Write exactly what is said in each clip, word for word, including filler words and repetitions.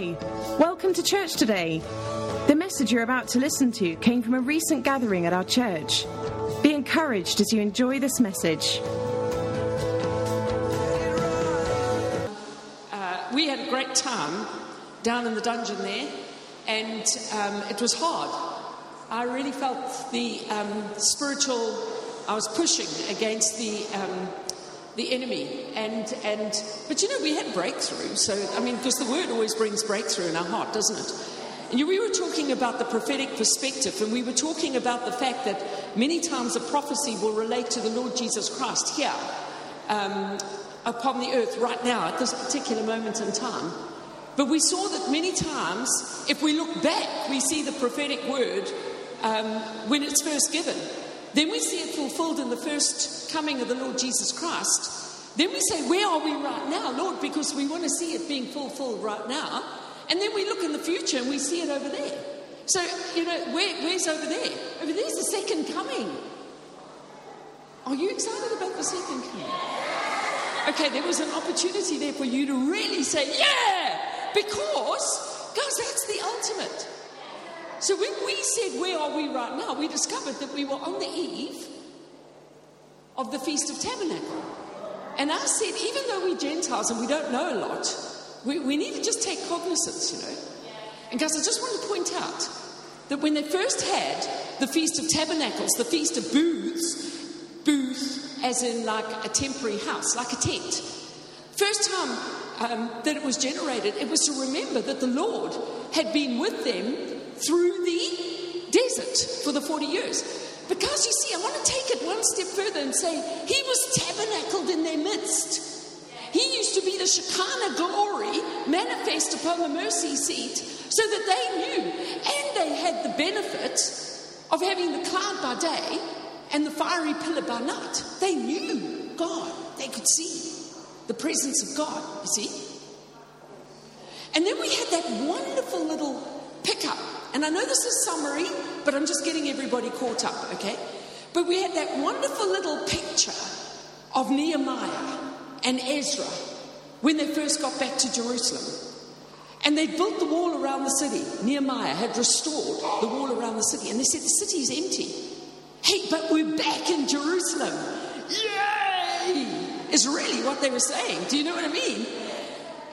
Hi, welcome to church today. The message you're about to listen to came from a recent gathering at our church. Be encouraged as you enjoy this message. Uh, we had a great time down in the dungeon there, and um, it was hard. I really felt the um, spiritual, I was pushing against the... Um, the enemy, and, and but you know, we had breakthrough, so I mean, because the word always brings breakthrough in our heart, doesn't it? And we were talking about the prophetic perspective, and we were talking about the fact that many times a prophecy will relate to the Lord Jesus Christ here, um, upon the earth right now, at this particular moment in time. But we saw that many times, if we look back, we see the prophetic word um, when it's first given. Then we see it fulfilled in the first coming of the Lord Jesus Christ. Then we say, where are we right now, Lord? Because we want to see it being fulfilled right now. And then we look in the future and we see it over there. So, you know, where, where's over there? Over there's the second coming. Are you excited about the second coming? Okay, there was an opportunity there for you to really say, yeah! Because, guys, that's the ultimate. So when we said, where are we right now? We discovered that we were on the eve of the Feast of Tabernacle. And I said, even though we're Gentiles and we don't know a lot, we, we need to just take cognizance, you know. And guys, I just want to point out that when they first had the Feast of Tabernacles, the Feast of Booths, booth as in like a temporary house, like a tent, first time um, that it was generated, it was to remember that the Lord had been with them through the desert for the forty years. But guys, you see, I want to take it one step further and say, he was tabernacled in their midst. He used to be the Shekinah glory manifest upon the mercy seat so that they knew, and they had the benefit of having the cloud by day and the fiery pillar by night. They knew God. They could see the presence of God, you see. And then we had that wonderful little pickup. And I know this is summary, but I'm just getting everybody caught up, okay? But we had that wonderful little picture of Nehemiah and Ezra when they first got back to Jerusalem. And they built the wall around the city. Nehemiah had restored the wall around the city. And they said, the city is empty. Hey, but we're back in Jerusalem. Yay! Is really what they were saying. Do you know what I mean?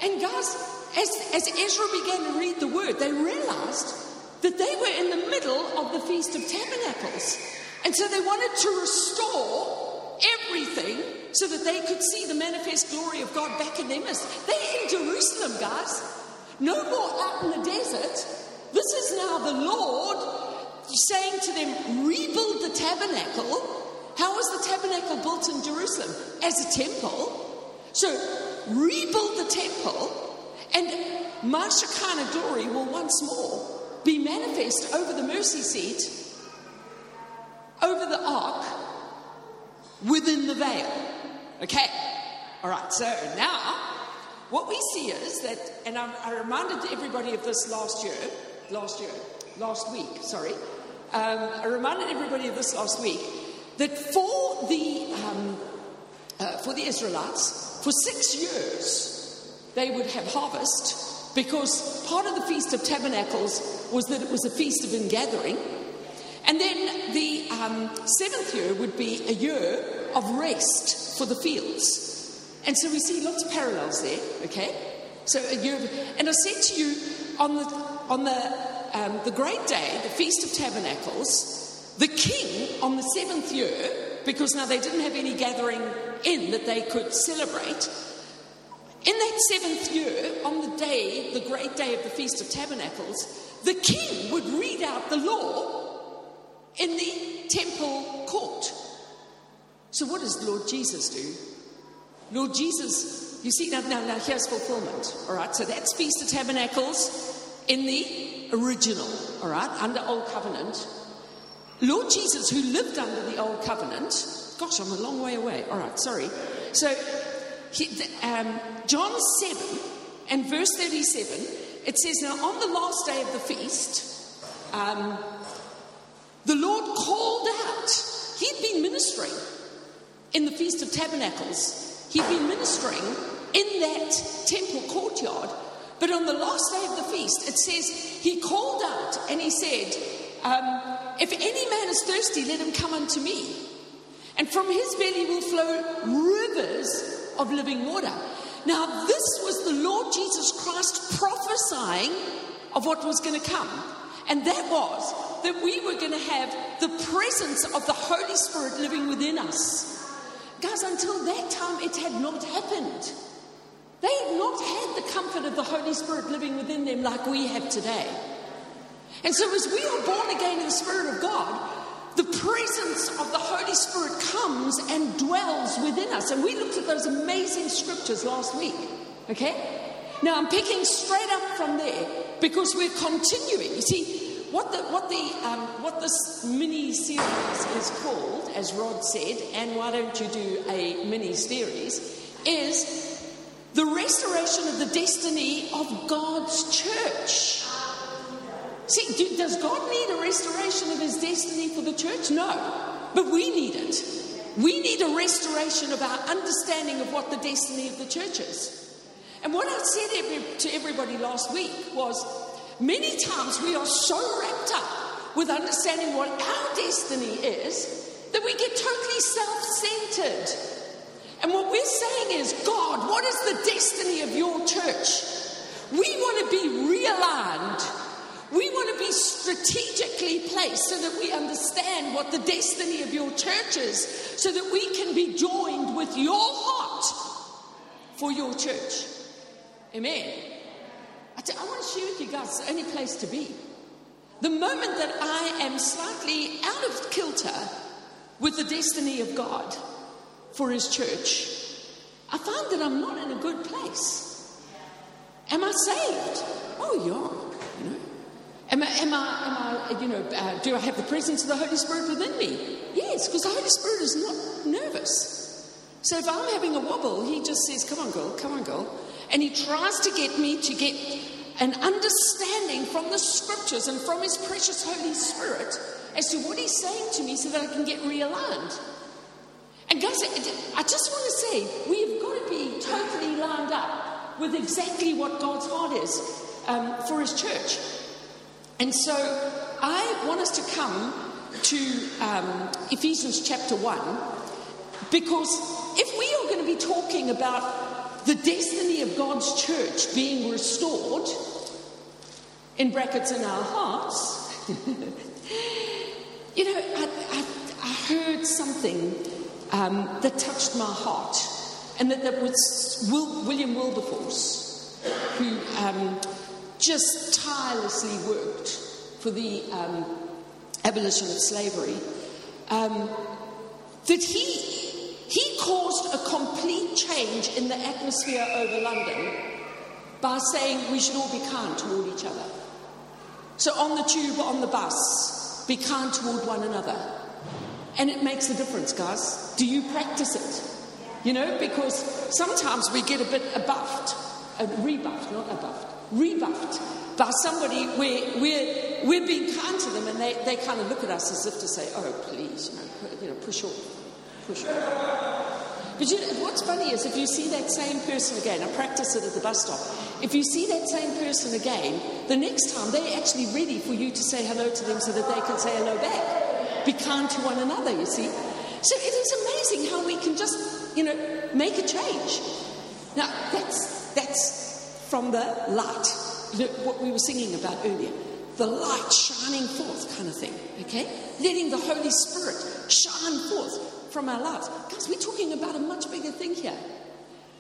And guys, as, as Ezra began to read the word, they realized that they were in the middle of the Feast of Tabernacles. And so they wanted to restore everything so that they could see the manifest glory of God back in their midst. They're in Jerusalem, guys. No more out in the desert. This is now the Lord saying to them, rebuild the tabernacle. How was the tabernacle built in Jerusalem? As a temple. So rebuild the temple, and my Shekinah glory will once more be manifest over the mercy seat, over the ark, within the veil. Okay, all right, so now what we see is that, and I, I reminded everybody of this last year, last year, last week, sorry. Um, I reminded everybody of this last week, that for the, um, uh, for the Israelites, for six years, they would have harvest. Because part of the Feast of Tabernacles was that it was a feast of ingathering. And then the um, seventh year would be a year of rest for the fields. And so we see lots of parallels there, okay? So a year of, and I said to you, on the on the um, the great day, the Feast of Tabernacles, the king on the seventh year, because now they didn't have any gathering in that they could celebrate, in that seventh year, on the day, the great day of the Feast of Tabernacles, the king would read out the law in the temple court. So what does Lord Jesus do? Lord Jesus, you see, now, now, now here's fulfillment, all right? So that's Feast of Tabernacles in the original, all right, under Old Covenant. Lord Jesus, who lived under the Old Covenant, gosh, I'm a long way away, all right, sorry. So... He, um, John seven and verse thirty-seven, it says, now on the last day of the feast, um, the Lord called out. He'd been ministering in the Feast of Tabernacles. He'd been ministering in that temple courtyard. But on the last day of the feast, it says, he called out and he said, um, if any man is thirsty, let him come unto me. And from his belly will flow rivers of living water. Now, this was the Lord Jesus Christ prophesying of what was going to come. And that was that we were going to have the presence of the Holy Spirit living within us. Guys, until that time, it had not happened. They had not had the comfort of the Holy Spirit living within them like we have today. And so as we are born again in the Spirit of God, the presence of the Holy Spirit comes and dwells within us. And we looked at those amazing scriptures last week. Okay? Now I'm picking straight up from there because we're continuing. You see, what the what the um, what this mini series is called, as Rod said, and why don't you do a mini series, is the restoration of the destiny of God's church. See, does God need a restoration of his destiny for the church? No, but we need it. We need a restoration of our understanding of what the destiny of the church is. And what I said every, to everybody last week was, many times we are so wrapped up with understanding what our destiny is that we get totally self-centered. And what we're saying is, God, what is the destiny of your church? We want to be realigned. We want to be strategically placed so that we understand what the destiny of your church is, so that we can be joined with your heart for your church. Amen. I, t- I want to share with you guys, it's the only place to be. The moment that I am slightly out of kilter with the destiny of God for his church, I find that I'm not in a good place. Am I saved? Oh, you are, you know. Am I, am I, am I, you know, uh, do I have the presence of the Holy Spirit within me? Yes, because the Holy Spirit is not nervous. So if I'm having a wobble, he just says, come on, girl, come on, girl. And he tries to get me to get an understanding from the scriptures and from his precious Holy Spirit as to what he's saying to me so that I can get realigned. And guys, I just want to say, we've got to be totally lined up with exactly what God's heart is um, for his church. And so I want us to come to um, Ephesians chapter one, because if we are going to be talking about the destiny of God's church being restored, in brackets, in our hearts, you know, I, I, I heard something um, that touched my heart, and that, that was Will, William Wilberforce, who... Um, just tirelessly worked for the um, abolition of slavery, um, that he he caused a complete change in the atmosphere over London by saying we should all be kind toward each other. So on the tube, on the bus, be kind toward one another. And it makes a difference, guys. Do you practice it? You know, because sometimes we get a bit abuffed, uh, rebuffed, not abuffed. rebuffed by somebody where we're, we're being kind to them, and they, they kind of look at us as if to say, oh, please, you know, you know push off, push off. But you know, what's funny is if you see that same person again, I practice it at the bus stop, if you see that same person again, the next time they're actually ready for you to say hello to them so that they can say hello back. Be kind to one another, you see. So it is amazing how we can just, you know, make a change. Now, that's, that's, from the light, what we were singing about earlier, the light shining forth kind of thing, okay? Letting the Holy Spirit shine forth from our lives. Guys, we're talking about a much bigger thing here.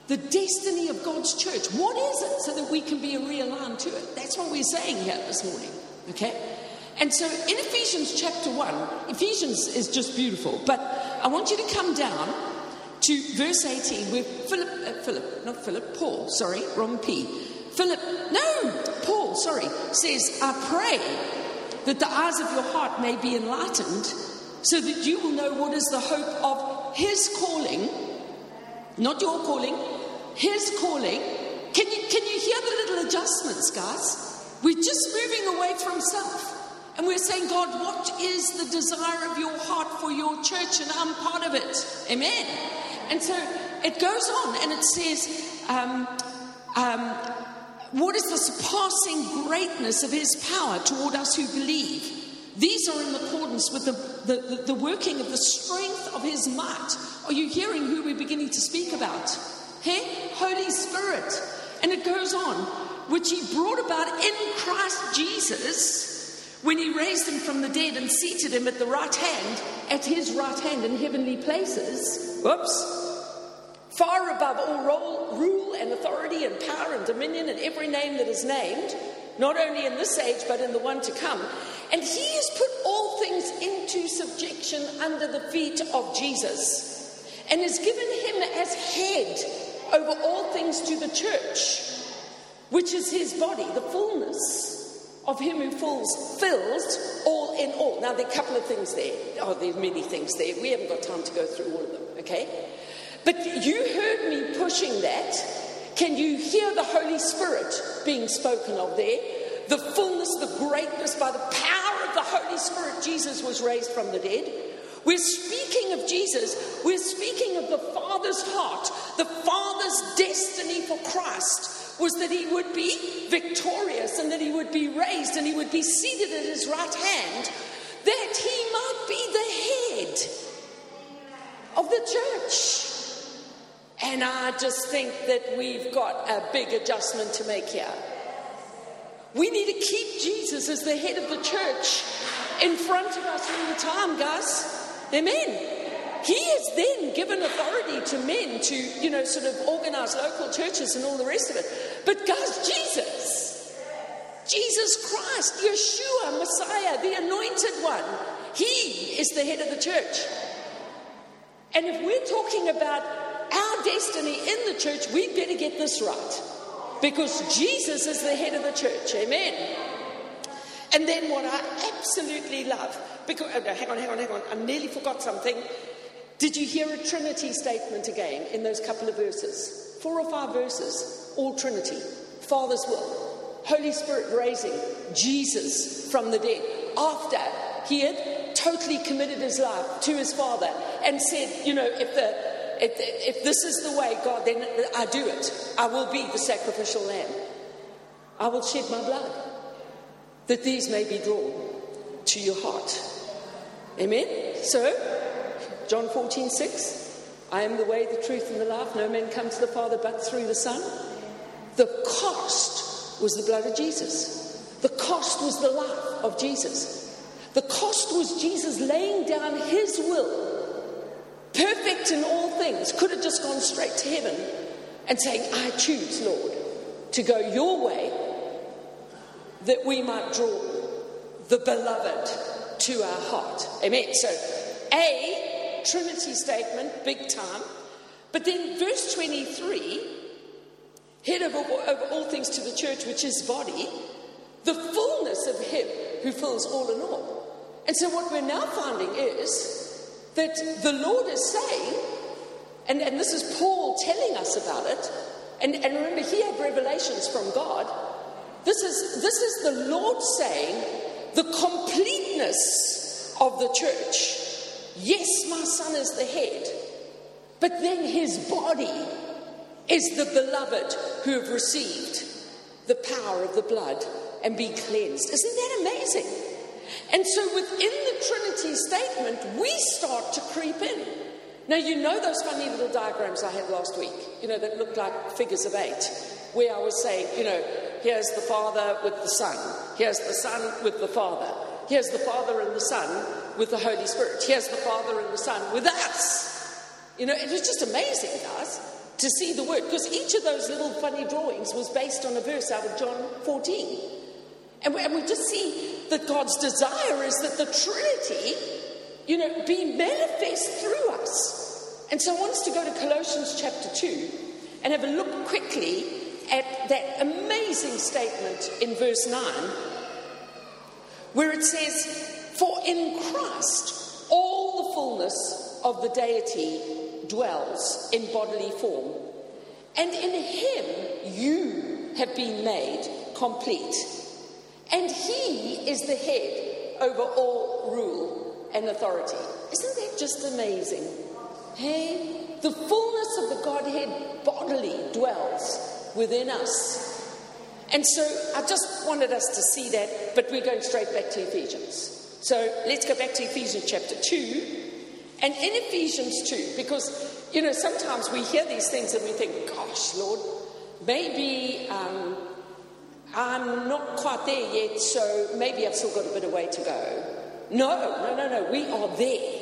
The destiny of God's church. What is it so that we can be realigned to it? That's what we're saying here this morning, okay? And so in Ephesians chapter one, Ephesians is just beautiful, but I want you to come down to verse eighteen, where Philip, uh, Philip, not Philip, Paul, sorry, wrong P. Philip, no, Paul, sorry, says, I pray that the eyes of your heart may be enlightened so that you will know what is the hope of his calling, not your calling, his calling. Can you, can you hear the little adjustments, guys? We're just moving away from self. And we're saying, God, what is the desire of your heart for your church? And I'm part of it. Amen. And so it goes on and it says, um, um, What is the surpassing greatness of his power toward us who believe? These are in accordance with the, the, the, the working of the strength of his might. Are you hearing who we're beginning to speak about? Hey? Holy Spirit. And it goes on. Which he brought about in Christ Jesus when he raised him from the dead and seated him at the right hand, at his right hand in heavenly places. Whoops. Far above all role, rule and authority and power and dominion and every name that is named, not only in this age but in the one to come. And he has put all things into subjection under the feet of Jesus and has given him as head over all things to the church, which is his body, the fullness of him who fills, fills all in all. Now, there are a couple of things there. Oh, there are many things there. We haven't got time to go through all of them, okay? But you heard me pushing that. Can you hear the Holy Spirit being spoken of there? The fullness, the greatness, by the power of the Holy Spirit, Jesus was raised from the dead. We're speaking of Jesus. We're speaking of the Father's heart. The Father's destiny for Christ was that he would be victorious and that he would be raised and he would be seated at his right hand, that he might be the head of the church. And I just think that we've got a big adjustment to make here. We need to keep Jesus as the head of the church in front of us all the time, guys. Amen. He is then given authority to men to, you know, sort of organize local churches and all the rest of it. But guys, Jesus, Jesus Christ, Yeshua, Messiah, the anointed one, he is the head of the church. And if we're talking about our destiny in the church, we better get this right, because Jesus is the head of the church. Amen. And then what I absolutely love, because oh no, hang on, hang on, hang on, I nearly forgot something. Did you hear a Trinity statement again in those couple of verses? Four or five verses, all Trinity. Father's will, Holy Spirit raising Jesus from the dead after he had totally committed his life to his Father and said, you know, if the If, if this is the way, God, then I do it. I will be the sacrificial lamb. I will shed my blood, that these may be drawn to your heart. Amen? So, John fourteen, six, I am the way, the truth, and the life. No man comes to the Father but through the Son. The cost was the blood of Jesus. The cost was the life of Jesus. The cost was Jesus laying down his will, perfect in all things, could have just gone straight to heaven and saying, I choose, Lord, to go your way, that we might draw the beloved to our heart. Amen. So, A, Trinity statement, big time. But then verse twenty-three, head over, over all things to the church, which is body, the fullness of him who fills all in all. And so what we're now finding is that the Lord is saying, and, and this is Paul telling us about it, and, and remember he had revelations from God. This is, this is the Lord saying the completeness of the church. Yes, my Son is the head, but then his body is the beloved who have received the power of the blood and be cleansed. Isn't that amazing? And so within the Trinity statement, we start to creep in. Now, you know those funny little diagrams I had last week, you know, that looked like figures of eight, where I was saying, you know, here's the Father with the Son. Here's the Son with the Father. Here's the Father and the Son with the Holy Spirit. Here's the Father and the Son with us. You know, it was just amazing, guys, to see the word, because each of those little funny drawings was based on a verse out of John fourteen. And we, and we just see that God's desire is that the Trinity, you know, be manifest through us. And so I want us to go to Colossians chapter two and have a look quickly at that amazing statement in verse nine, where it says, for in Christ all the fullness of the deity dwells in bodily form, and in him you have been made complete. And he is the head over all rule and authority. Isn't that just amazing? Hey, the fullness of the Godhead bodily dwells within us. And so I just wanted us to see that, but we're going straight back to Ephesians. So let's go back to Ephesians chapter two. And in Ephesians two, because, you know, sometimes we hear these things and we think, gosh, Lord, maybe um, I'm not quite there yet, so maybe I've still got a bit of way to go. No, no, no, no, we are there.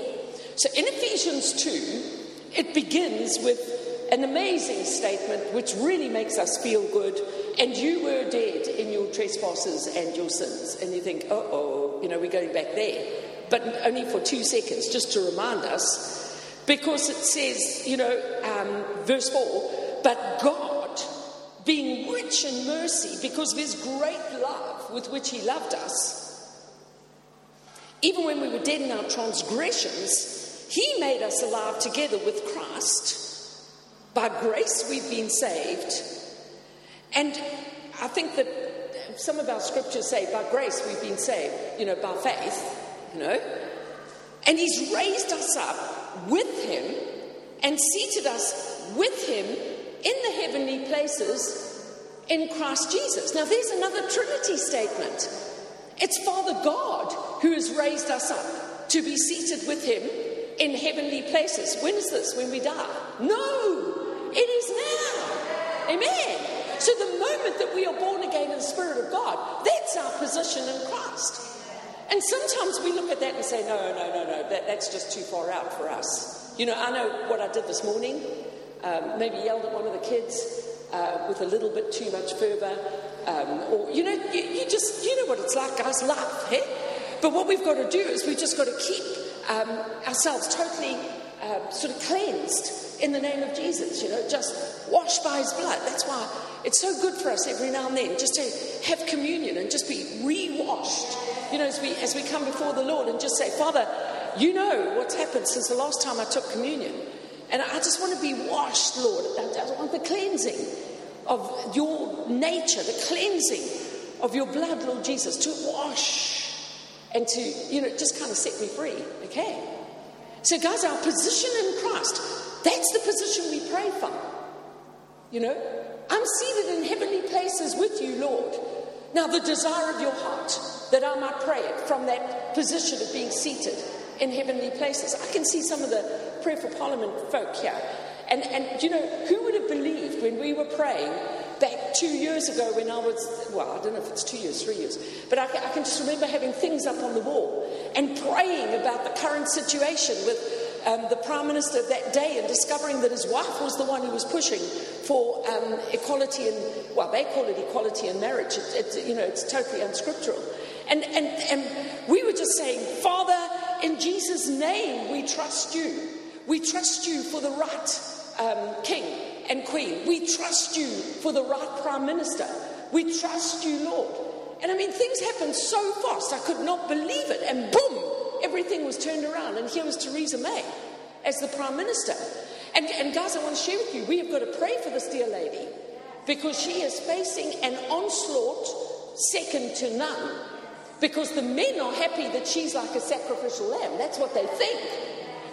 So in Ephesians two, it begins with an amazing statement which really makes us feel good. And you were dead in your trespasses and your sins. And you think, uh-oh, you know, we're going back there. But only for two seconds, just to remind us. Because it says, you know, um, verse four, but God, being rich in mercy, because of his great love with which he loved us, even when we were dead in our transgressions, he made us alive together with Christ. By grace we've been saved. And I think that some of our scriptures say, by grace we've been saved, you know, by faith, you know. And he's raised us up with him and seated us with him in the heavenly places in Christ Jesus. Now there's another Trinity statement. It's Father God who has raised us up to be seated with him in heavenly places. When is this? When we die? No! It is now. Amen. So the moment that we are born again in the Spirit of God, that's our position in Christ. And sometimes we look at that and say, no, no, no, no, that, that's just too far out for us. You know, I know what I did this morning. Um, maybe yelled at one of the kids uh, with a little bit too much fervor. Um, or, you know, you, you just, you know what it's like, guys, life, hey? But what we've got to do is we've just got to keep um, ourselves totally uh, sort of cleansed in the name of Jesus, you know, just washed by his blood. That's why it's so good for us every now and then just to have communion and just be re-washed, you know, as we as we come before the Lord and just say, Father, you know what's happened since the last time I took communion. And I just want to be washed, Lord. I want the cleansing of your nature, the cleansing of your blood, Lord Jesus, to wash and to, you know, just kind of set me free, okay? So guys, our position in Christ, that's the position we pray for. You know, I'm seated in heavenly places with you, Lord. Now, the desire of your heart, that I might pray it from that position of being seated in heavenly places. I can see some of the Prayer for Parliament folk here. And, and you know, who would have believed when we were praying back two years ago when I was, well, I don't know if it's two years, three years, but I, I can just remember having things up on the wall and praying about the current situation with Um, the Prime Minister that day, and discovering that his wife was the one who was pushing for um, equality in, well, they call it equality in marriage. It, it, you know, it's totally unscriptural. And, and, and we were just saying, Father, in Jesus' name, we trust you. We trust you for the right um, king and queen. We trust you for the right Prime Minister. We trust you, Lord. And I mean, things happened so fast, I could not believe it. And boom! Everything was turned around, and here was Theresa May as the Prime Minister. And, and guys, I want to share with you, we have got to pray for this dear lady, because she is facing an onslaught second to none, because the men are happy that she's like a sacrificial lamb. That's what they think.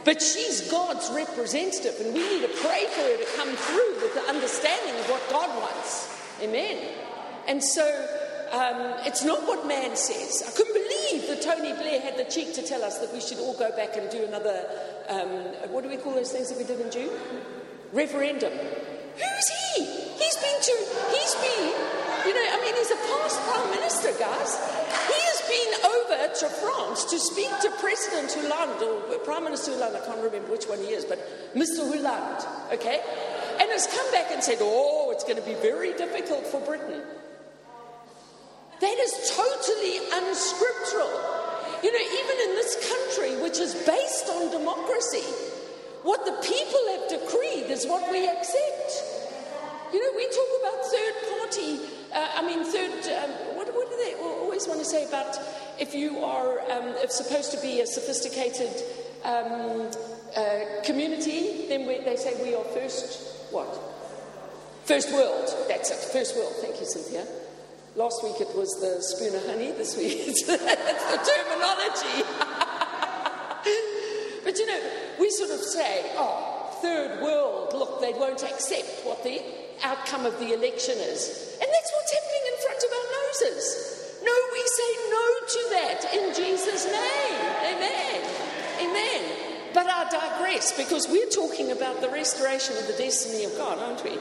But she's God's representative, and we need to pray for her to come through with the understanding of what God wants. Amen. And so um, it's not what man says. I couldn't believe that Tony Blair had the cheek to tell us that we should all go back and do another, um, what do we call those things that we did in June? Referendum. Who's he? He's been to, he's been, you know, I mean, he's a past Prime Minister, guys. He has been over to France to speak to President Hollande, or Prime Minister Hollande, I can't remember which one he is, but Mister Hollande, okay? And has come back and said, oh, it's going to be very difficult for Britain. That is totally unscriptural. You know, even in this country, which is based on democracy, what the people have decreed is what we accept. You know, we talk about third party, uh, I mean, third, um, what, what do they always want to say about if you are um, if supposed to be a sophisticated um, uh, community, then we, they say we are first, what? First world. That's it, first world. Thank you, Cynthia. Last week it was the spoon of honey, this week it's the terminology. But you know, we sort of say, oh, third world, look, they won't accept what the outcome of the election is. And that's what's happening in promises. No, we say no to that in Jesus' name. Amen. Amen. But I digress, because we're talking about the restoration of the destiny of God, aren't we?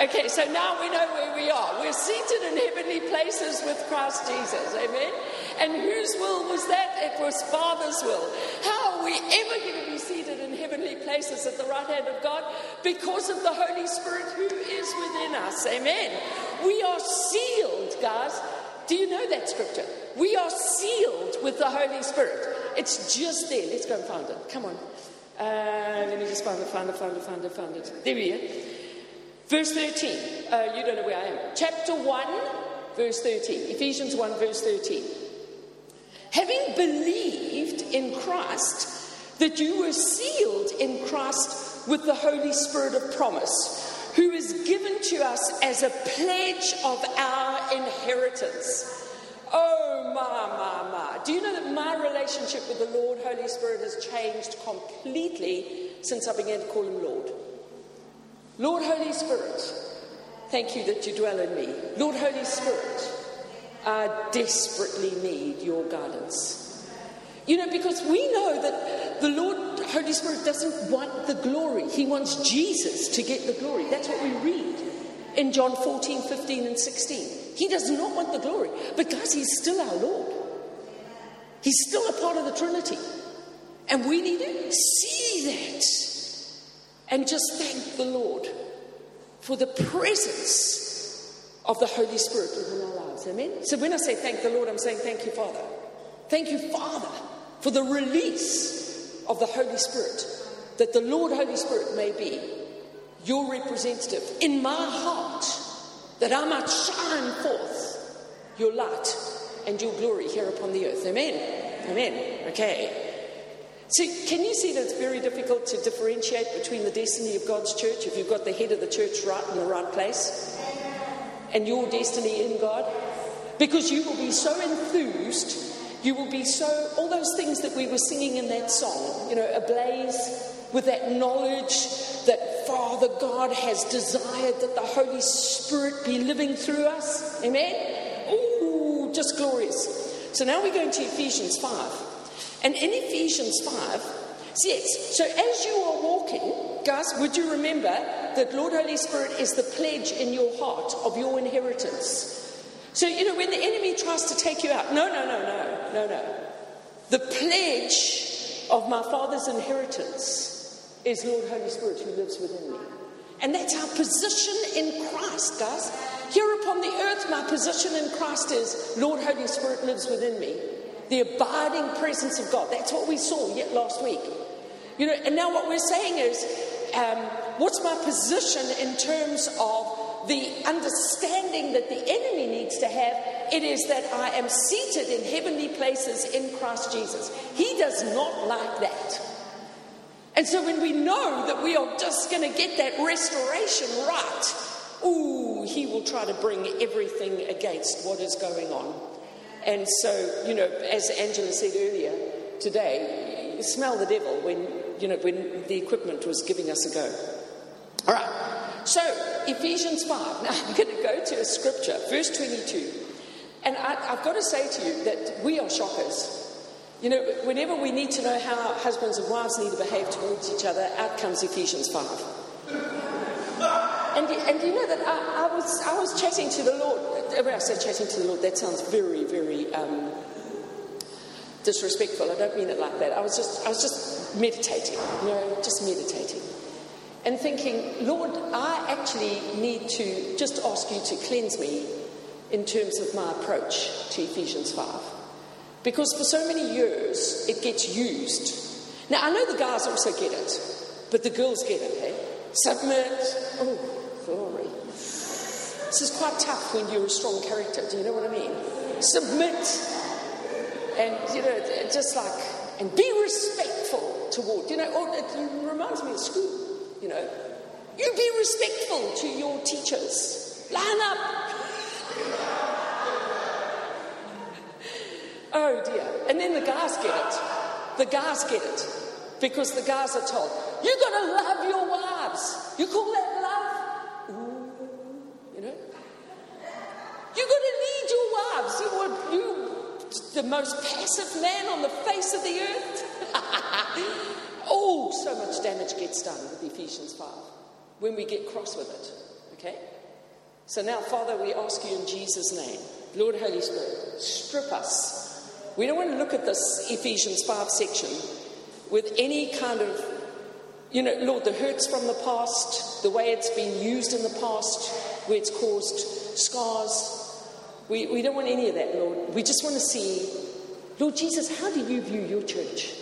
Okay, so now we know where we are. We're seated in heavenly places with Christ Jesus. Amen. And whose will was that? It was Father's will. How are we ever going to be seated in heavenly places at the right hand of God? Because of the Holy Spirit who is within us. Amen. We are sealed, guys. Do you know that scripture? We are sealed with the Holy Spirit. It's just there. Let's go and find it. Come on. Uh, let me just find it, find it, find it, find it, find it. There we are. Verse thirteen. Uh, you don't know where I am. Chapter one, verse thirteen. Ephesians one, verse thirteen. Having believed in Christ, that you were sealed in Christ with the Holy Spirit of promise, who is given to us as a pledge of our inheritance. Oh, my, my, my. Do you know that my relationship with the Lord, Holy Spirit, has changed completely since I began to call him Lord? Lord, Holy Spirit, thank you that you dwell in me. Lord, Holy Spirit, I desperately need your guidance. You know, because we know that the Lord, Holy Spirit, doesn't want the glory. He wants Jesus to get the glory. That's what we read in John fourteen, fifteen, and sixteen. He does not want the glory. But guys, he's still our Lord. He's still a part of the Trinity. And we need to see that. And just thank the Lord for the presence of the Holy Spirit within our lives. Amen? So when I say thank the Lord, I'm saying thank you, Father. Thank you, Father, for the release of the Holy Spirit. That the Lord, Holy Spirit, may be your representative in my heart, that I might shine forth your light and your glory here upon the earth. Amen. Amen. Okay. So can you see that it's very difficult to differentiate between the destiny of God's church if you've got the head of the church right in the right place and your destiny in God? Because you will be so enthused, you will be so, all those things that we were singing in that song, you know, ablaze with that knowledge that Father God has desired that the Holy Spirit be living through us. Amen? Ooh, just glorious. So now we go into Ephesians five. And in Ephesians five, yes, so as you are walking, guys, would you remember that Lord Holy Spirit is the pledge in your heart of your inheritance? So, you know, when the enemy tries to take you out, no, no, no, no, no, no. The pledge of my Father's inheritance is Lord Holy Spirit who lives within me. And that's our position in Christ, guys. Here upon the earth, my position in Christ is Lord Holy Spirit lives within me. The abiding presence of God. That's what we saw yet last week. You know, and now what we're saying is, um, what's my position in terms of the understanding that the enemy needs to have? It is that I am seated in heavenly places in Christ Jesus. He does not like that. And so when we know that we are just going to get that restoration right, ooh, he will try to bring everything against what is going on. And so, you know, as Angela said earlier today, you smell the devil when, you know, when the equipment was giving us a go. All right, so Ephesians five. Now I'm going to go to a scripture, verse twenty-two. And I, I've got to say to you that we are shockers. You know, whenever we need to know how husbands and wives need to behave towards each other, out comes Ephesians five. And, and you know that I, I was I was chatting to the Lord. When I say chatting to the Lord, that sounds very, very um, disrespectful. I don't mean it like that. I was just I was just meditating, you know, just meditating. And thinking, Lord, I actually need to just ask you to cleanse me in terms of my approach to Ephesians five. Because for so many years, it gets used. Now, I know the guys also get it, but the girls get it, eh? Submit. Oh, glory. This is quite tough when you're a strong character. Do you know what I mean? Submit. And, you know, just like, and be respectful toward, you know, or it reminds me of school, you know. You be respectful to your teachers. Line up. Oh dear. And then the guys get it. The guys get it. Because the guys are told, you've got to love your wives. You call that love? Ooh, you know? You've got to lead your wives. the most passive man on the face of the earth. Oh, so much damage gets done with Ephesians five when we get cross with it, okay? So now, Father, we ask you in Jesus' name, Lord Holy Spirit, strip us. We don't want to look at this Ephesians five section with any kind of, you know, Lord, the hurts from the past, the way it's been used in the past, where it's caused scars. We, we don't want any of that, Lord. We just want to see, Lord Jesus, how do you view your church?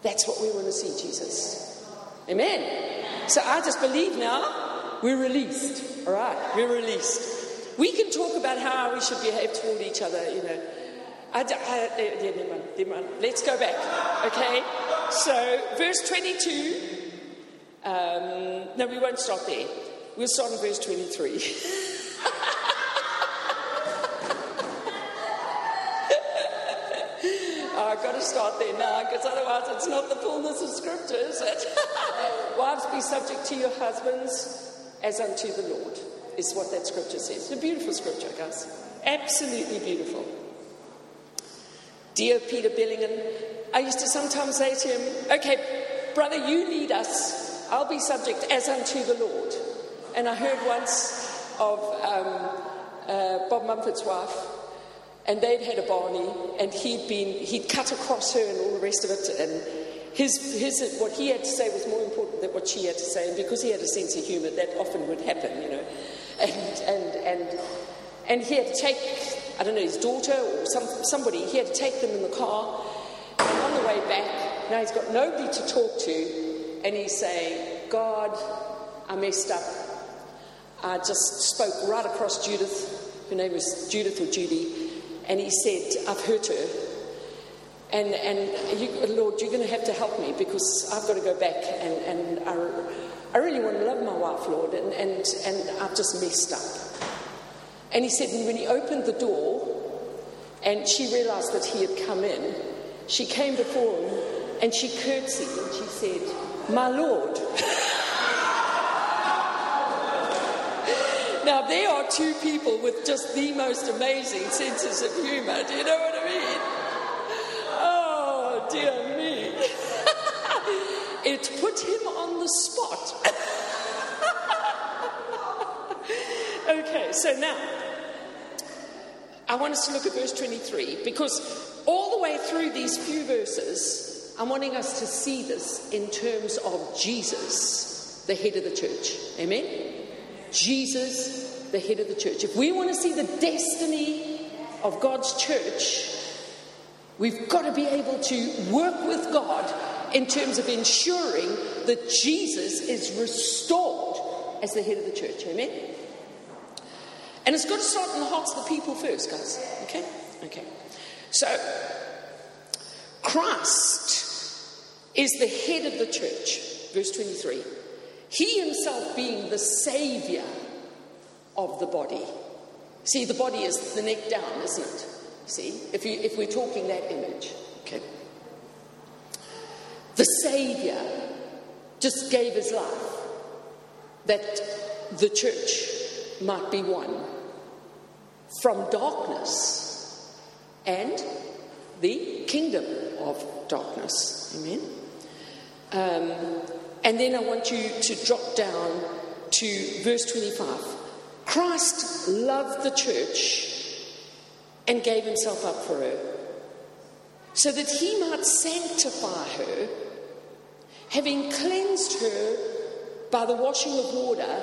That's what we want to see, Jesus. Amen. So I just believe now we're released. All right, we're released. We can talk about how we should behave toward each other, you know. I, I, yeah, never mind, never mind. Let's go back, okay? So, verse twenty-two. Um, no, we won't stop there. We'll start in verse twenty-three. I've got to start there now, because otherwise it's not the fullness of Scripture, is it? Wives, be subject to your husbands as unto the Lord, is what that Scripture says. It's a beautiful Scripture, guys. Absolutely beautiful. Dear Peter Billingen, I used to sometimes say to him, okay, brother, you lead us. I'll be subject as unto the Lord. And I heard once of um, uh, Bob Mumford's wife, and they'd had a Barney, and he'd been he'd cut across her and all the rest of it, and his his what he had to say was more important than what she had to say, and because he had a sense of humour, that often would happen, you know, and and and and he had to take I don't know his daughter or some somebody he had to take them in the car, and on the way back now he's got nobody to talk to, and he's saying, God, I messed up, I just spoke right across Judith, her name was Judith or Judy. And he said, I've hurt her. And, and you, Lord, you're going to have to help me, because I've got to go back. And, and I, I really want to love my wife, Lord. And, and, and I've just messed up. And he said, and when he opened the door and she realized that he had come in, she came before him and she curtsied and she said, my Lord. Now, there are two people with just the most amazing senses of humour. Do you know what I mean? Oh, dear me. It put him on the spot. Okay, so now, I want us to look at verse twenty-three, because all the way through these few verses, I'm wanting us to see this in terms of Jesus, the head of the church. Amen? Jesus, the head of the church. If we want to see the destiny of God's church, we've got to be able to work with God in terms of ensuring that Jesus is restored as the head of the church. Amen? And it's got to start in the hearts of the people first, guys. Okay? Okay. So, Christ is the head of the church. Verse twenty-three. He himself being the saviour of the body. See, the body is the neck down, isn't it? See, if, you, if we're talking that image. Okay. The saviour just gave his life that the church might be one from darkness and the kingdom of darkness. Amen. Um... And then I want you to drop down to verse twenty-five. Christ loved the church and gave himself up for her, so that he might sanctify her, having cleansed her by the washing of water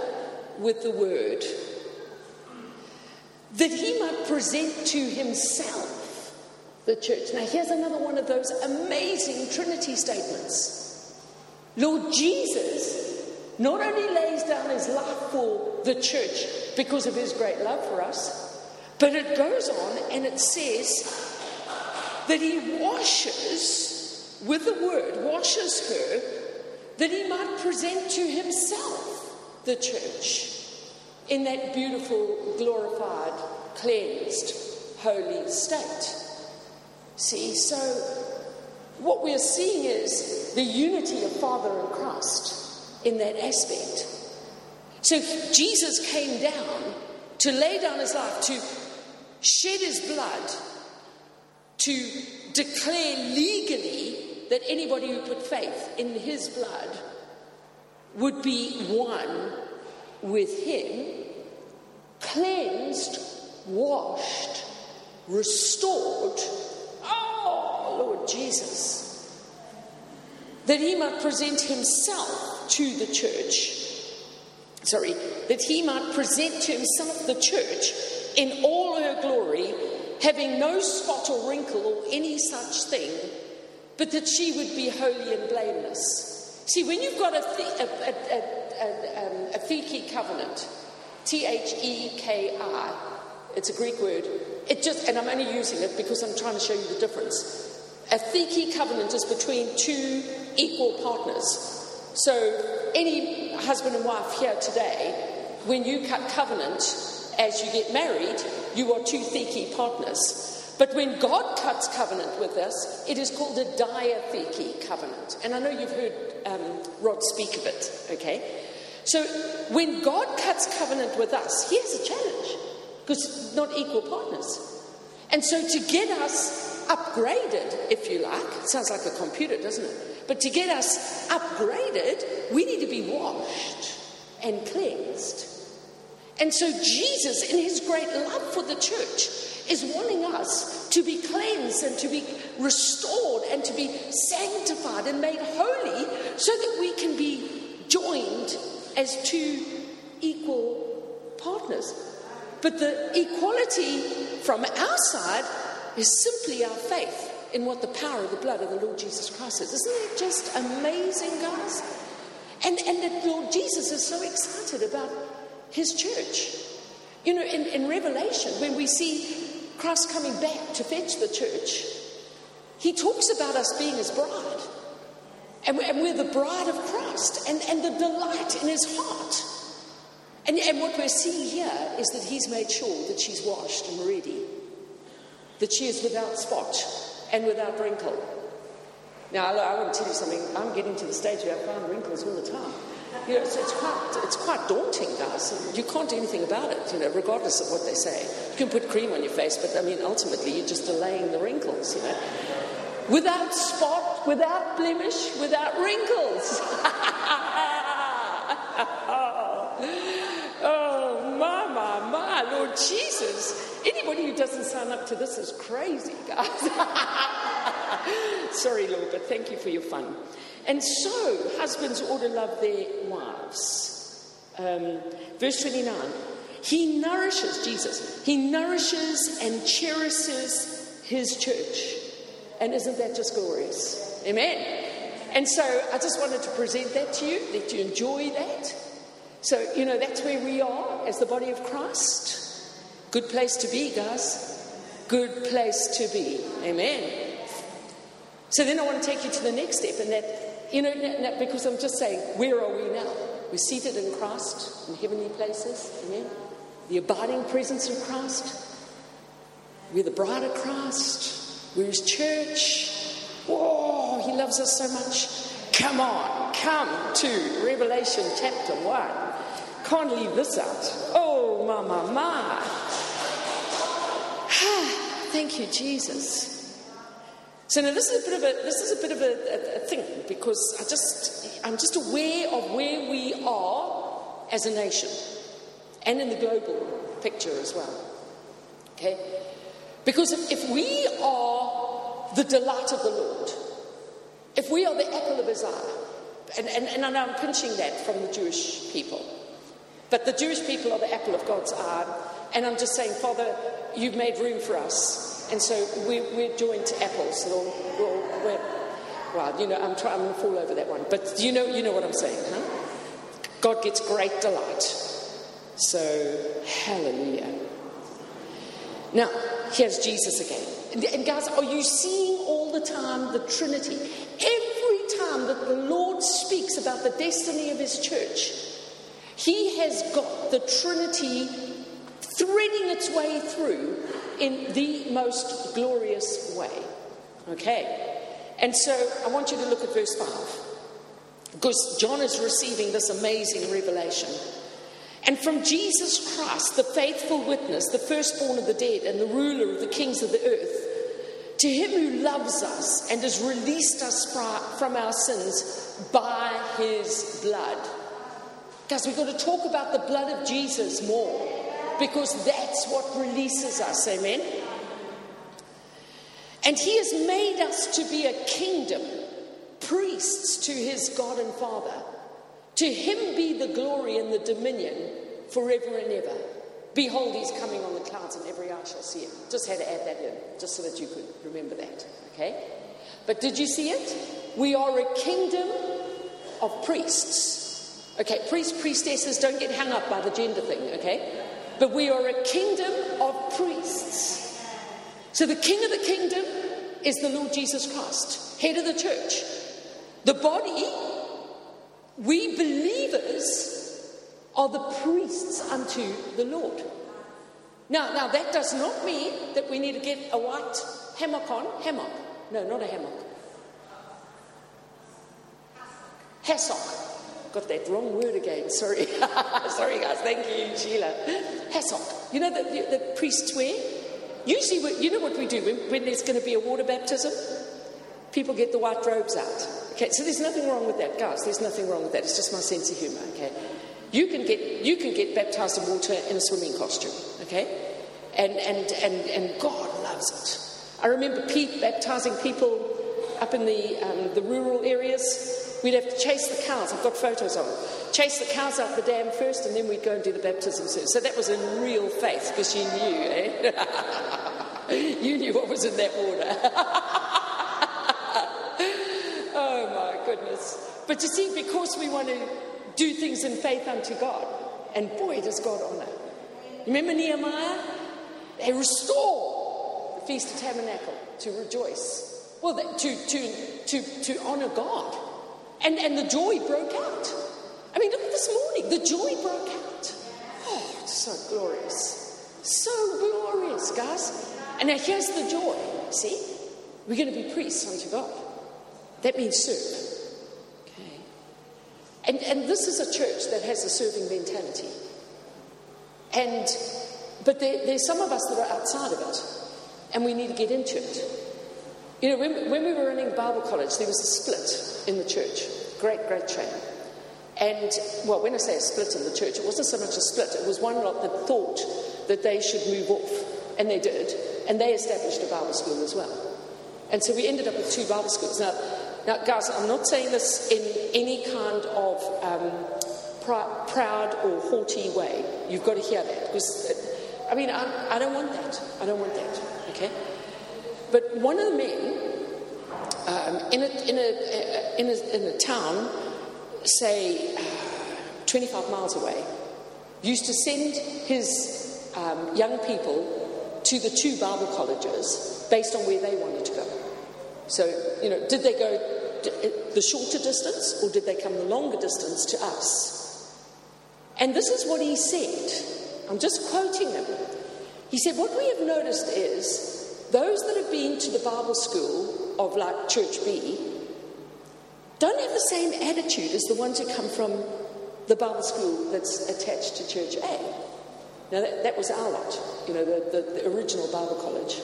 with the word, that he might present to himself the church. Now here's another one of those amazing Trinity statements. Lord Jesus not only lays down his life for the church because of his great love for us, but it goes on and it says that he washes with the word, washes her, that he might present to himself the church in that beautiful, glorified, cleansed, holy state. See, so what we're seeing is the unity of Father and Christ in that aspect. So Jesus came down to lay down his life, to shed his blood, to declare legally that anybody who put faith in his blood would be one with him, cleansed, washed, restored. Oh, Lord Jesus. That he might present himself to the church. Sorry, that he might present to himself the church in all her glory, having no spot or wrinkle or any such thing, but that she would be holy and blameless. See, when you've got a, the, a, a, a, a, a theki covenant, T H E K I, it's a Greek word. It just, and I'm only using it because I'm trying to show you the difference. A theki covenant is between two equal partners. So any husband and wife here today, when you cut covenant as you get married, you are two theki partners. But when God cuts covenant with us, it is called a diatheki covenant. And I know you've heard um, Rod speak of it, okay? So when God cuts covenant with us, he has a challenge because not equal partners. And so to get us upgraded, if you like, it sounds like a computer, doesn't it? But to get us upgraded, we need to be washed and cleansed. And so Jesus, in his great love for the church, is wanting us to be cleansed and to be restored and to be sanctified and made holy so that we can be joined as two equal partners. But the equality from our side is simply our faith in what the power of the blood of the Lord Jesus Christ is. Isn't it just amazing, guys? And and that Lord Jesus is so excited about his church. You know, in, in Revelation, when we see Christ coming back to fetch the church, he talks about us being his bride. And we're, and we're the bride of Christ and, and the delight in his heart. And, and what we're seeing here is that he's made sure that she's washed and ready, that she is without spot and without wrinkle. Now, I, I want to tell you something. I'm getting to the stage where I find wrinkles all the time. You know, it's, it's quite it's quite daunting, guys. You can't do anything about it, you know, regardless of what they say. You can put cream on your face, but, I mean, ultimately, you're just delaying the wrinkles, you know. Without spot, without blemish, without wrinkles. Oh, my, my, my, Lord Jesus. Anybody who doesn't sign up to this is crazy, guys. Sorry, Lord, but thank you for your fun. And so, husbands ought to love their wives. Um, verse twenty-nine. He nourishes, Jesus, he nourishes and cherishes his church. And isn't that just glorious? Amen. And so, I just wanted to present that to you, that you enjoy that. So, you know, that's where we are as the body of Christ. Good place to be, guys. Good place to be. Amen. So then I want to take you to the next step, and that, you know, because I'm just saying, where are we now? We're seated in Christ, in heavenly places. Amen. The abiding presence of Christ. We're the bride of Christ. We're his church. Whoa, he loves us so much. Come on, come to Revelation chapter one. Can't leave this out. Oh, my, my, my. Thank you, Jesus. So now this is a bit of a this is a bit of a, a, a thing, because I just I'm just aware of where we are as a nation and in the global picture as well. Okay, because if, if we are the delight of the Lord, if we are the apple of his eye, and and, and I know I'm pinching that from the Jewish people, but the Jewish people are the apple of God's eye. And I'm just saying, Father, you've made room for us. And so we're, we're joint apples. We're, we're, we're, well, you know, I'm, try, I'm going to fall over that one. But you know, you know what I'm saying, huh? God gets great delight. So, hallelujah. Now, here's Jesus again. And guys, are you seeing all the time the Trinity? Every time that the Lord speaks about the destiny of his church, he has got the Trinity threading its way through in the most glorious way. Okay? And so I want you to look at verse five, because John is receiving this amazing revelation. And from Jesus Christ, the faithful witness, the firstborn of the dead and the ruler of the kings of the earth, To him who loves us and has released us from our sins by his blood. Guys, we've got to talk about the blood of Jesus more, because that's what releases us, amen? And he has made us to be a kingdom, priests to his God and Father. To him be the glory and the dominion forever and ever. Behold, he's coming on the clouds and every eye shall see him. Just had to add that in, just so that you could remember that, okay? But did you see it? We are a kingdom of priests. Okay, priests, priestesses, don't get hung up by the gender thing, okay? But we are a kingdom of priests. So the king of the kingdom is the Lord Jesus Christ, head of the church. The body, we believers, are the priests unto the Lord. Now, now that does not mean that we need to get a white hammock on. Hammock. No, not a hammock. Hassock. Got that wrong word again. Sorry. Sorry, guys. Thank you, Sheila. Hassock. You know that the, the priests wear? Usually, we, you know what we do when, when there's going to be a water baptism? People get the white robes out. Okay, so there's nothing wrong with that, guys. There's nothing wrong with that. It's just my sense of humor, okay? You can get you can get baptized in water in a swimming costume, okay? And and and, and God loves it. I remember Pete baptizing people up in the um, the rural areas. We'd have to chase the cows. I've got photos of it. Chase the cows out the dam first, and then we'd go and do the baptism service. So that was in real faith, because you knew, eh? You knew what was in that water. Oh my goodness! But you see, because we want to do things in faith unto God. And boy, does God honor. Remember Nehemiah? They restore the Feast of Tabernacle to rejoice. Well, to, to, to, to honor God. And, and the joy broke out. I mean, look at this morning. The joy broke out. Oh, it's so glorious. So glorious, guys. And now here's the joy. See? We're going to be priests unto God. That means serve. And, and this is a church that has a serving mentality. And but there, there's some of us that are outside of it, and we need to get into it. You know, when, when we were running Bible college, there was a split in the church. Great, great shame. And, well, when I say a split in the church, it wasn't so much a split. It was one lot that thought that they should move off, and they did. And they established a Bible school as well. And so we ended up with two Bible schools. Now, Now, guys, I'm not saying this in any kind of um, pr- proud or haughty way. You've got to hear that. Because, uh, I mean, I, I don't want that. I don't want that, okay? But one of the men um, in, a, in, a, in, a, in a town, say, uh, twenty-five miles away, used to send his um, young people to the two Bible colleges based on where they wanted to go. So, you know, did they go the shorter distance or did they come the longer distance to us? And this is what he said. I'm just quoting him. He said, what we have noticed is those that have been to the Bible school of like Church B don't have the same attitude as the ones who come from the Bible school that's attached to Church A. Now, that, that was our lot, you know, the, the, the original Bible college.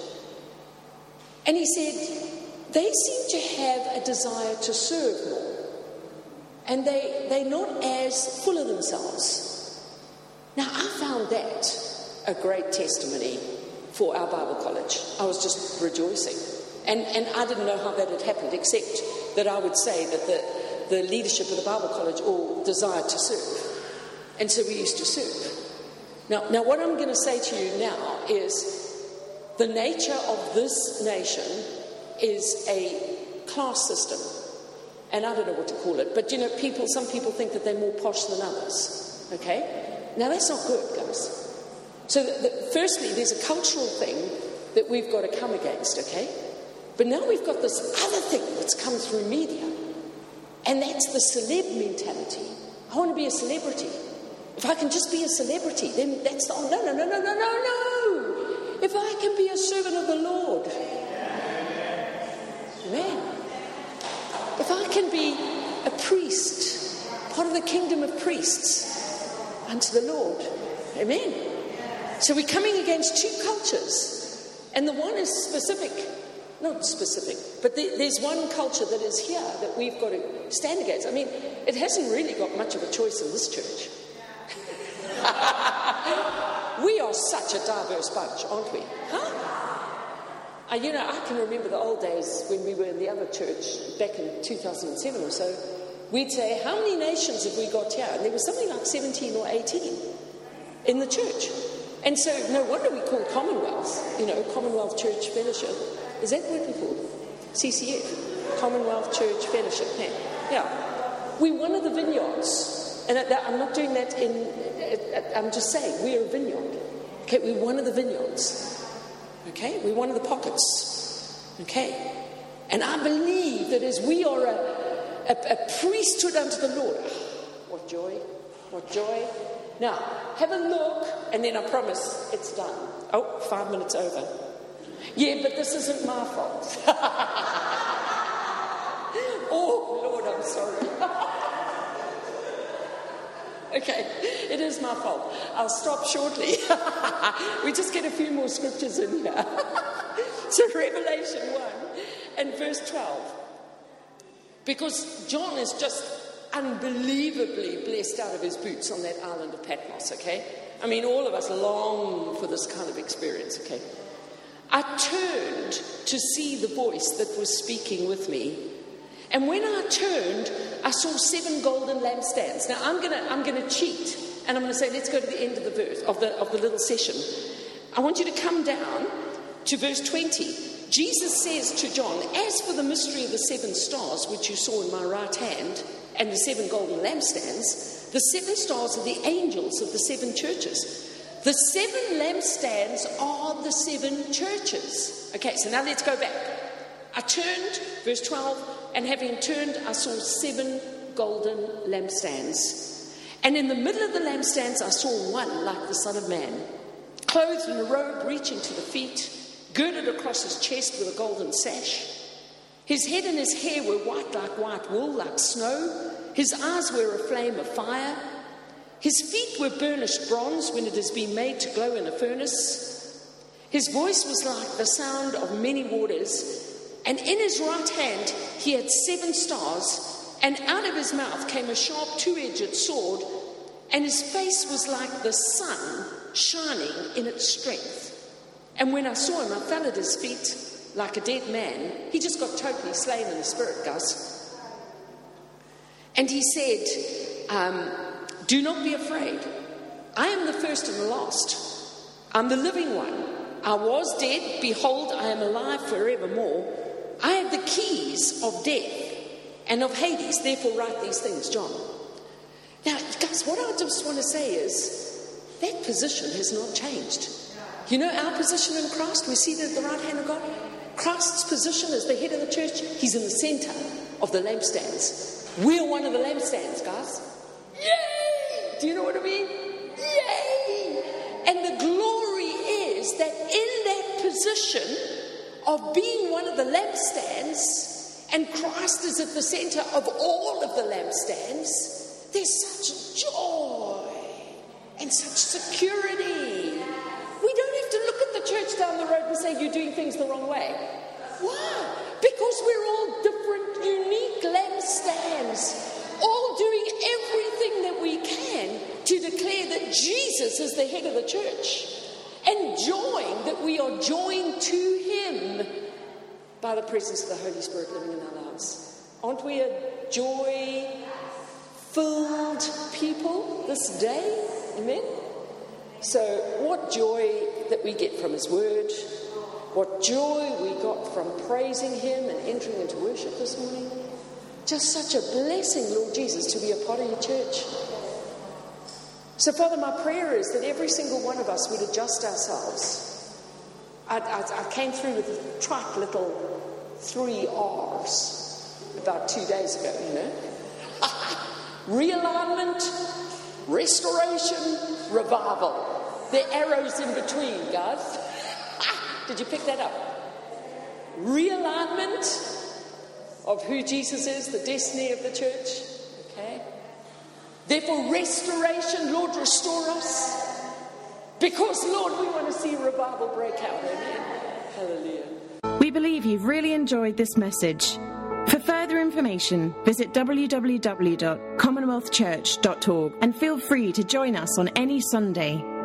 And he said, they seem to have a desire to serve more. And they, they're not as full of themselves. Now, I found that a great testimony for our Bible college. I was just rejoicing. And, and I didn't know how that had happened, except that I would say that the, the leadership of the Bible college all desired to serve. And so we used to serve. Now, now what I'm going to say to you now is the nature of this nation is a class system, and I don't know what to call it, but you know, people, some people think that they're more posh than others, okay? Now that's not good, guys. So the, the, firstly, there's a cultural thing that we've got to come against, okay? But now we've got this other thing that's come through media, and that's the celeb mentality. I want to be a celebrity. If I can just be a celebrity, then that's the, oh, no, no, no, no, no, no, no. If I can be a servant of the Lord, man. If I can be a priest, part of the kingdom of priests, unto the Lord. Amen. So we're coming against two cultures. And the one is specific not specific, but the, there's one culture that is here that we've got to stand against. I mean, it hasn't really got much of a choice in this church. We are such a diverse bunch, aren't we? Huh? I, you know, I can remember the old days when we were in the other church back in two thousand seven or so. We'd say, how many nations have we got here? And there was something like seventeen or eighteen in the church. And so no wonder we call Commonwealth, you know, Commonwealth Church Fellowship. Is that what we call it? C C F, Commonwealth Church Fellowship. Yeah. yeah. We're one of the vineyards. And I'm not doing that in, I'm just saying, we're a vineyard. Okay, we're one of the vineyards. Okay, we're one of the pockets. Okay. And I believe that as we are a, a, a priesthood unto the Lord, what joy, what joy. Now, have a look, and then I promise it's done. Oh, five minutes over. Yeah, but this isn't my fault. Oh, Lord, I'm sorry. Okay, it is my fault. I'll stop shortly. We just get a few more scriptures in here. So Revelation one and verse twelve. Because John is just unbelievably blessed out of his boots on that island of Patmos, okay? I mean, all of us long for this kind of experience, okay? I turned to see the voice that was speaking with me. And when I turned, I saw seven golden lampstands. Now, I'm going to I'm going to cheat, and I'm going to say, let's go to the end of the verse, of the of the little session. I want you to come down to verse twenty. Jesus says to John, as for the mystery of the seven stars, which you saw in my right hand, and the seven golden lampstands, the seven stars are the angels of the seven churches. The seven lampstands are the seven churches. Okay, so now let's go back. I turned, verse twelve, and having turned, I saw seven golden lampstands. And in the middle of the lampstands, I saw one like the Son of Man, clothed in a robe reaching to the feet, girded across his chest with a golden sash. His head and his hair were white like white wool, like snow. His eyes were a flame of fire. His feet were burnished bronze when it has been made to glow in a furnace. His voice was like the sound of many waters. And in his right hand he had seven stars, and out of his mouth came a sharp two-edged sword, and his face was like the sun shining in its strength. And when I saw him, I fell at his feet like a dead man. He just got totally slain in the spirit, guys. And he said, um, do not be afraid. I am the first and the last. I'm the living one. I was dead. Behold, I am alive forevermore. I have the keys of death and of Hades. Therefore, write these things, John. Now, guys, what I just want to say is that position has not changed. You know our position in Christ? We're seated at the right hand of God. Christ's position as the head of the church, he's in the center of the lampstands. We're one of the lampstands, guys. Yay! Do you know what I mean? Yay! And the glory is that in that position of being one of the lampstands, and Christ is at the center of all of the lampstands, there's such joy and such security. We don't have to look at the church down the road and say, you're doing things the wrong way. Why? Because we're all different, unique lampstands, all doing everything that we can to declare that Jesus is the head of the church, and joined, that we are joined to him by the presence of the Holy Spirit living in our lives. Aren't we a joy-filled people this day? Amen? So what joy that we get from his word, what joy we got from praising him and entering into worship this morning. Just such a blessing, Lord Jesus, to be a part of your church. So, Father, my prayer is that every single one of us would adjust ourselves. I, I, I came through with a trite little three R's about two days ago, you know. Realignment, restoration, revival. The arrows in between, guys. Ah, did you pick that up? Realignment of who Jesus is, the destiny of the church. Okay. Therefore, restoration. Lord, restore us. Because, Lord, we want to see revival break out. Amen. Hallelujah. We believe you've really enjoyed this message. For further information, visit w w w dot commonwealth church dot org and feel free to join us on any Sunday.